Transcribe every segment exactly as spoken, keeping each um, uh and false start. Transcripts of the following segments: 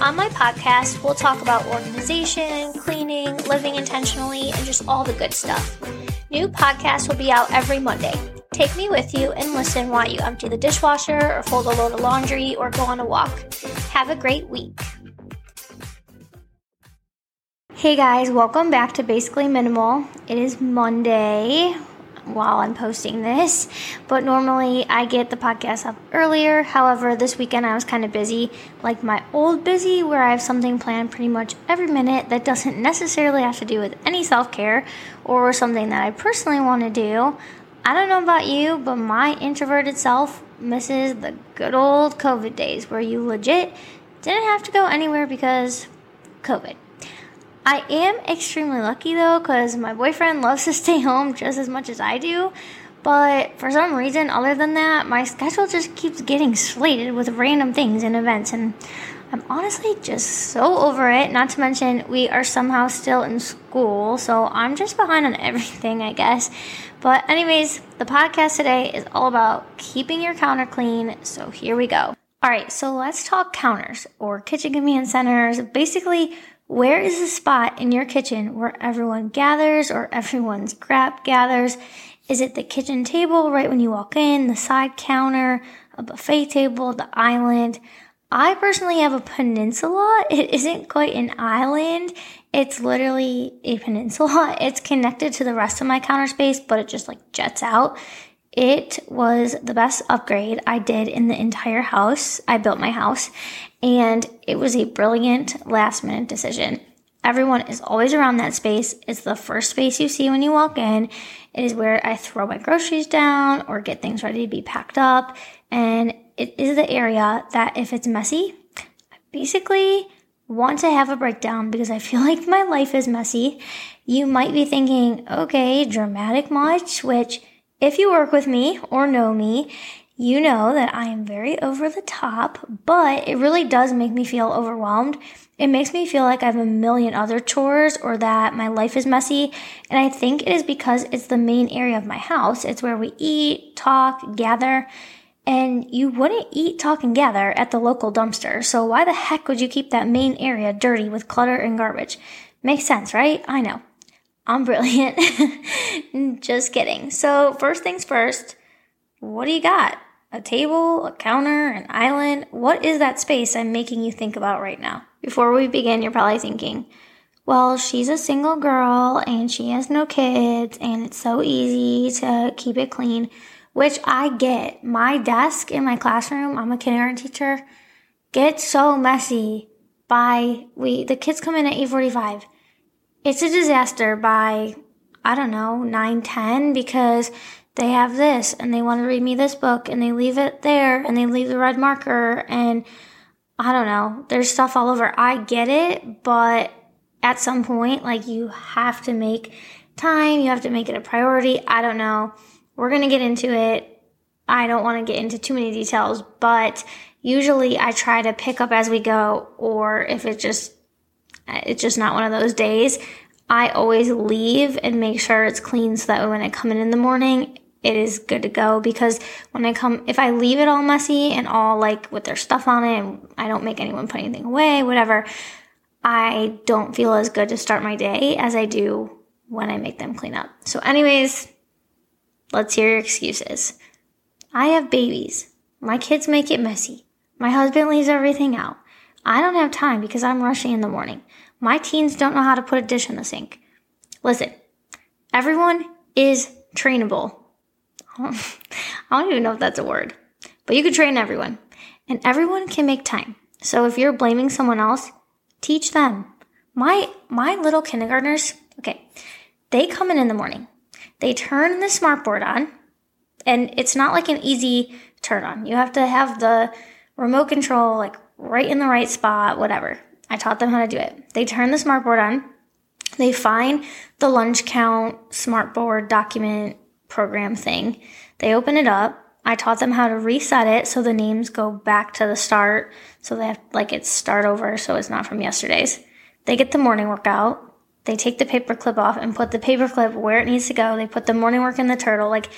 On my podcast, we'll talk about organization, cleaning, living intentionally, and just all the good stuff. New podcasts will be out every Monday. Take me with you and listen while you empty the dishwasher or fold a load of laundry or go on a walk. Have a great week. Hey guys, welcome back to Basically Minimal. It is Monday while I'm posting this, but normally I get the podcast up earlier. However, this weekend I was kind of busy, like my old busy, where I have something planned pretty much every minute that doesn't necessarily have to do with any self-care or something that I personally want to do. I don't know about you, but my introverted self misses the good old COVID days where you legit didn't have to go anywhere because COVID. I am extremely lucky though, because my boyfriend loves to stay home just as much as I do, but for some reason other than that, my schedule just keeps getting slated with random things and events, and I'm honestly just so over it, not to mention we are somehow still in school, so I'm just behind on everything, I guess. But anyways, the podcast today is all about keeping your counter clean, so here we go. Alright, so let's talk counters, or kitchen command centers. Basically, where is the spot in your kitchen where everyone gathers or everyone's crap gathers? Is it the kitchen table right when you walk in, the side counter, a buffet table, the island? I personally have a peninsula. It isn't quite an island. It's literally a peninsula. It's connected to the rest of my counter space, but it just like jets out. It was the best upgrade I did in the entire house. I built my house, and it was a brilliant last-minute decision. Everyone is always around that space. It's the first space you see when you walk in. It is where I throw my groceries down or get things ready to be packed up. And it is the area that if it's messy, I basically want to have a breakdown because I feel like my life is messy. You might be thinking, okay, dramatic much, which... if you work with me or know me, you know that I am very over the top, but it really does make me feel overwhelmed. It makes me feel like I have a million other chores or that my life is messy, and I think it is because it's the main area of my house. It's where we eat, talk, gather, and you wouldn't eat, talk, and gather at the local dumpster, so why the heck would you keep that main area dirty with clutter and garbage? Makes sense, right? I know. I'm brilliant. Just kidding. So first things first, what do you got? A table, a counter, an island? What is that space I'm making you think about right now? Before we begin, you're probably thinking, well, she's a single girl and she has no kids and it's so easy to keep it clean, which I get. My desk in my classroom, I'm a kindergarten teacher, gets so messy by, we the kids come in at eight forty-five. It's a disaster by, I don't know, nine ten, because they have this and they want to read me this book and they leave it there and they leave the red marker and I don't know. There's stuff all over. I get it, but at some point, like, you have to make time. You have to make it a priority. I don't know. We're going to get into it. I don't want to get into too many details, but usually I try to pick up as we go, or if it just... it's just not one of those days, I always leave and make sure it's clean so that when I come in in the morning, it is good to go. Because when I come, if I leave it all messy and all like with their stuff on it and I don't make anyone put anything away, whatever, I don't feel as good to start my day as I do when I make them clean up. So anyways, let's hear your excuses. I have babies. My kids make it messy. My husband leaves everything out. I don't have time because I'm rushing in the morning. My teens don't know how to put a dish in the sink. Listen, everyone is trainable. I don't even know if that's a word, but you can train everyone, and everyone can make time. So if you're blaming someone else, teach them. My my little kindergartners, okay, they come in in the morning. They turn the smartboard on, and it's not like an easy turn on. You have to have the remote control, like, right in the right spot, whatever. I taught them how to do it. They turn the smartboard on. they find the lunch count smartboard document program thing. They open it up. I taught them how to reset it so the names go back to the start. So they have, like, it's start over, so it's not from yesterday's. They get the morning workout. They take the paperclip off and put the paperclip where it needs to go. They put the morning work in the turtle. Like,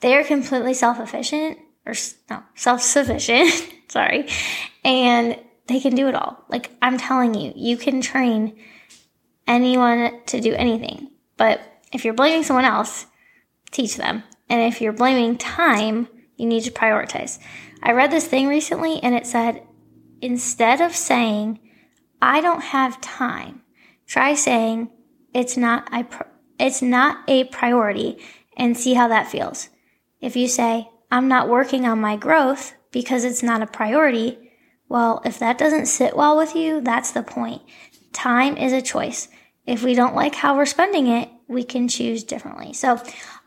they are completely self-efficient, or no, self-sufficient, sorry, and they can do it all. Like, I'm telling you, you can train anyone to do anything. But if you're blaming someone else, teach them. And if you're blaming time, you need to prioritize. I read this thing recently, and it said, instead of saying, I don't have time, try saying, it's not I pro- it's not a priority, and see how that feels. If you say, I'm not working on my growth because it's not a priority, well, if that doesn't sit well with you, that's the point. Time is a choice. If we don't like how we're spending it, we can choose differently. So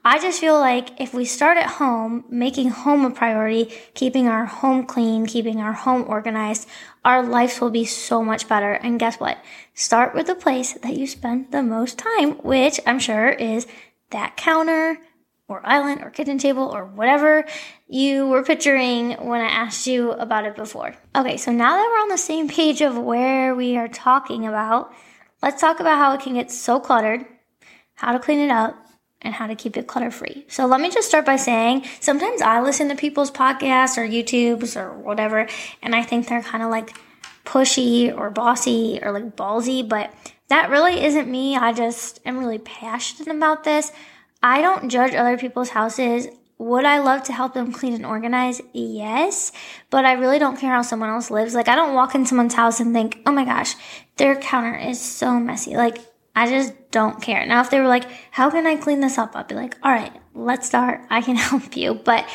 I just feel like if we start at home, making home a priority, keeping our home clean, keeping our home organized, our lives will be so much better. And guess what? Start with the place that you spend the most time, which I'm sure is that counter or island or kitchen table or whatever you were picturing when I asked you about it before. Okay, so now that we're on the same page of where we are talking about, let's talk about how it can get so cluttered, how to clean it up, and how to keep it clutter-free. So let me just start by saying, sometimes I listen to people's podcasts or YouTubes or whatever, and I think they're kind of like pushy or bossy or like ballsy, but that really isn't me. I just am really passionate about this. I don't judge other people's houses. Would I love to help them clean and organize? Yes, but I really don't care how someone else lives. Like, I don't walk in someone's house and think, oh my gosh, their counter is so messy. Like, I just don't care. Now, if they were like, how can I clean this up? I'd be like, all right, let's start. I can help you. But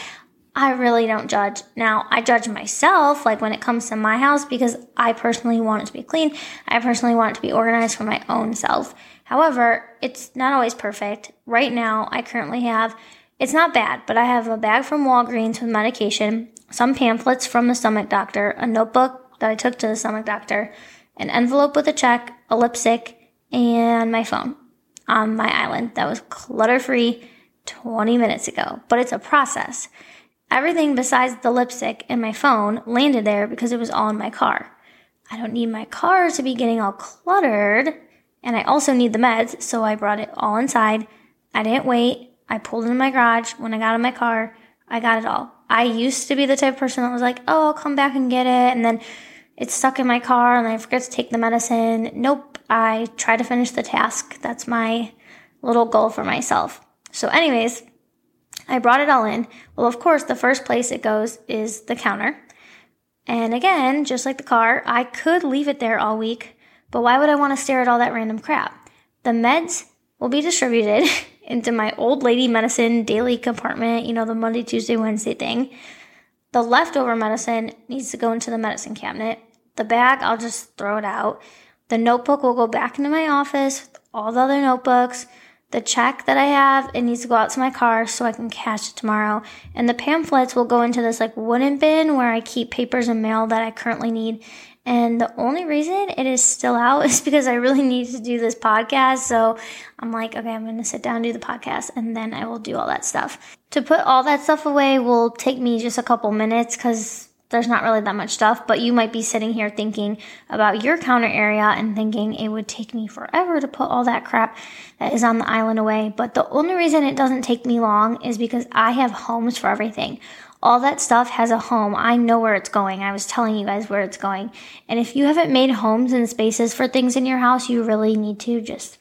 I really don't judge. Now, I judge myself, like, when it comes to my house, because I personally want it to be clean. I personally want it to be organized for my own self. However, it's not always perfect. Right now, I currently have, it's not bad, but I have a bag from Walgreens with medication, some pamphlets from the stomach doctor, a notebook that I took to the stomach doctor, an envelope with a check, a lipstick, and my phone on my island that was clutter-free twenty minutes ago. But it's a process. Everything besides the lipstick and my phone landed there because it was all in my car. I don't need my car to be getting all cluttered, and I also need the meds, so I brought it all inside. I didn't wait. I pulled into my garage. When I got in my car, I got it all. I used to be the type of person that was like, oh, I'll come back and get it, and then it's stuck in my car, and I forget to take the medicine. Nope, I try to finish the task. That's my little goal for myself. So anyways, I brought it all in. Well, of course, the first place it goes is the counter. And again, just like the car, I could leave it there all week, but why would I want to stare at all that random crap? The meds will be distributed into my old lady medicine daily compartment, you know, the Monday, Tuesday, Wednesday thing. The leftover medicine needs to go into the medicine cabinet. The bag, I'll just throw it out. The notebook will go back into my office with all the other notebooks. The check that I have, it needs to go out to my car so I can cash it tomorrow. And the pamphlets will go into this like wooden bin where I keep papers and mail that I currently need. And the only reason it is still out is because I really need to do this podcast. So I'm like, okay, I'm going to sit down and do the podcast, and then I will do all that stuff. To put all that stuff away will take me just a couple minutes because there's not really that much stuff, but you might be sitting here thinking about your counter area and thinking it would take me forever to put all that crap that is on the island away. But the only reason it doesn't take me long is because I have homes for everything. All that stuff has a home. I know where it's going. I was telling you guys where it's going. And if you haven't made homes and spaces for things in your house, you really need to. Just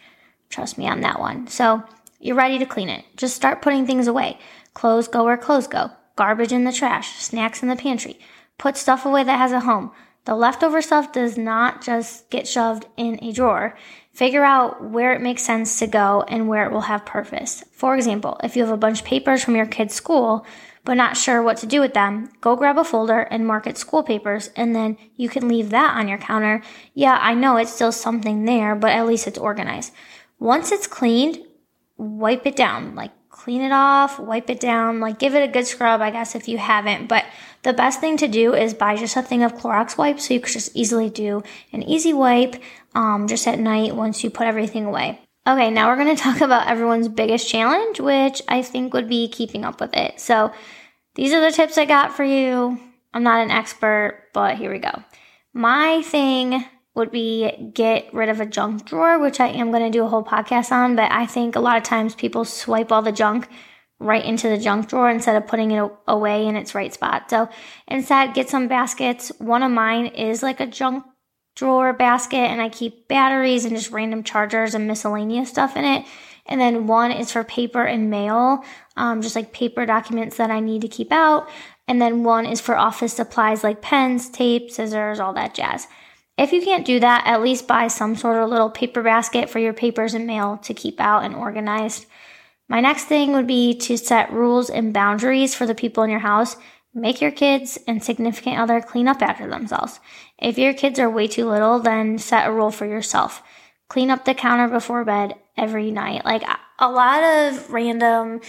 trust me on that one. So you're ready to clean it. Just start putting things away. Clothes go where clothes go. Garbage in the trash. Snacks in the pantry. Put stuff away that has a home. The leftover stuff does not just get shoved in a drawer. Figure out where it makes sense to go and where it will have purpose. For example, if you have a bunch of papers from your kid's school but not sure what to do with them, go grab a folder and mark it school papers, and then you can leave that on your counter. Yeah, I know it's still something there, but at least it's organized. Once it's cleaned, wipe it down. Like, clean it off, wipe it down, like give it a good scrub, I guess, if you haven't. But the best thing to do is buy just a thing of Clorox wipes, so you could just easily do an easy wipe um, just at night once you put everything away. Okay, now we're going to talk about everyone's biggest challenge, which I think would be keeping up with it. So these are the tips I got for you. I'm not an expert, but here we go. My thing would be get rid of a junk drawer, which I am going to do a whole podcast on, but I think a lot of times people swipe all the junk right into the junk drawer instead of putting it away in its right spot. So instead, get some baskets. One of mine is like a junk drawer basket, and I keep batteries and just random chargers and miscellaneous stuff in it. And then one is for paper and mail, um, just like paper documents that I need to keep out. And then one is for office supplies like pens, tape, scissors, all that jazz. If you can't do that, at least buy some sort of little paper basket for your papers and mail to keep out and organized. My next thing would be to set rules and boundaries for the people in your house. Make your kids and significant other clean up after themselves. If your kids are way too little, then set a rule for yourself. Clean up the counter before bed every night. Like a lot of random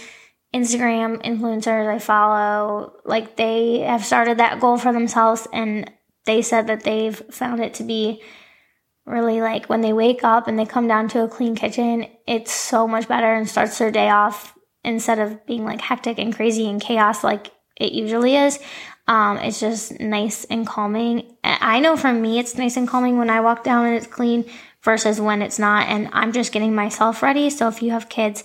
Instagram influencers I follow, like they have started that goal for themselves, and they said that they've found it to be really like when they wake up and they come down to a clean kitchen, it's so much better and starts their day off instead of being like hectic and crazy and chaos like it usually is. Um, it's just nice and calming. And I know for me it's nice and calming when I walk down and it's clean versus when it's not, and I'm just getting myself ready. So if you have kids,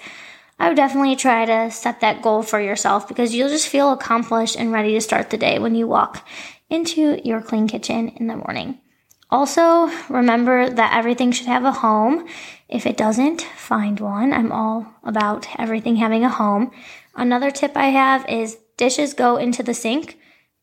I would definitely try to set that goal for yourself, because you'll just feel accomplished and ready to start the day when you walk into your clean kitchen in the morning. Also, remember that everything should have a home. If it doesn't, find one. I'm all about everything having a home. Another tip I have is dishes go into the sink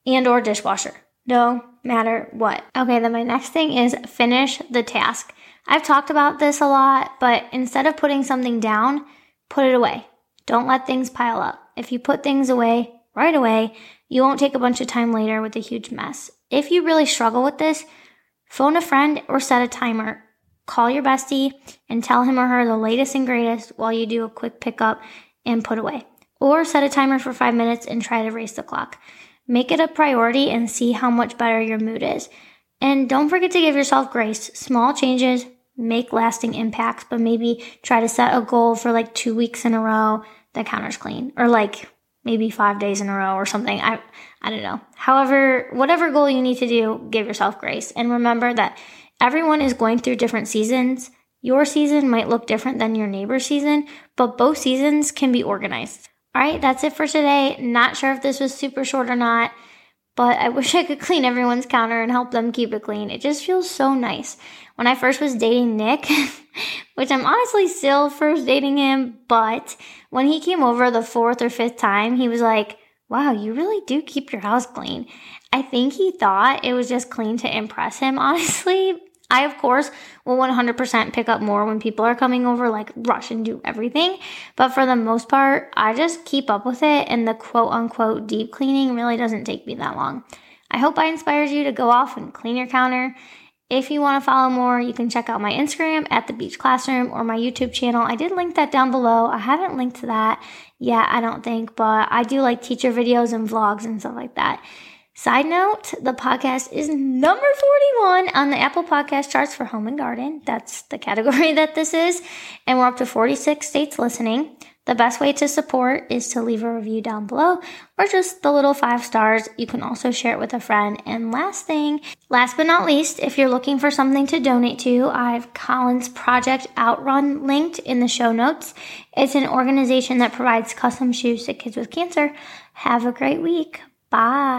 and or dishwasher, no matter what. Okay, then my next thing is finish the task. I've talked about this a lot, but instead of putting something down, put it away. Don't let things pile up. If you put things away right away, you won't take a bunch of time later with a huge mess. If you really struggle with this, phone a friend or set a timer. Call your bestie and tell him or her the latest and greatest while you do a quick pickup and put away. Or set a timer for five minutes and try to race the clock. Make it a priority and see how much better your mood is. And don't forget to give yourself grace. Small changes make lasting impacts, but maybe try to set a goal for like two weeks in a row, the counter's clean, or like maybe five days in a row or something. I I don't know. However, whatever goal you need to do, give yourself grace. And remember that everyone is going through different seasons. Your season might look different than your neighbor's season, but both seasons can be organized. All right, that's it for today. Not sure if this was super short or not, but I wish I could clean everyone's counter and help them keep it clean. It just feels so nice. When I first was dating Nick, which I'm honestly still first dating him, but when he came over the fourth or fifth time, he was like, wow, you really do keep your house clean. I think he thought it was just clean to impress him, honestly. I, of course, will one hundred percent pick up more when people are coming over, like rush and do everything. But for the most part, I just keep up with it, and the quote-unquote deep cleaning really doesn't take me that long. I hope I inspired you to go off and clean your counter. If you want to follow more, you can check out my Instagram at the Beach Classroom or my YouTube channel. I did link that down below. I haven't linked to that yet, I don't think, but I do like teacher videos and vlogs and stuff like that. Side note, the podcast is number forty-one on the Apple Podcast charts for home and garden. That's the category that this is. And we're up to forty-six states listening. The best way to support is to leave a review down below or just the little five stars. You can also share it with a friend. And last thing, last but not least, if you're looking for something to donate to, I have Colin's Project Outrun linked in the show notes. It's an organization that provides custom shoes to kids with cancer. Have a great week. Bye.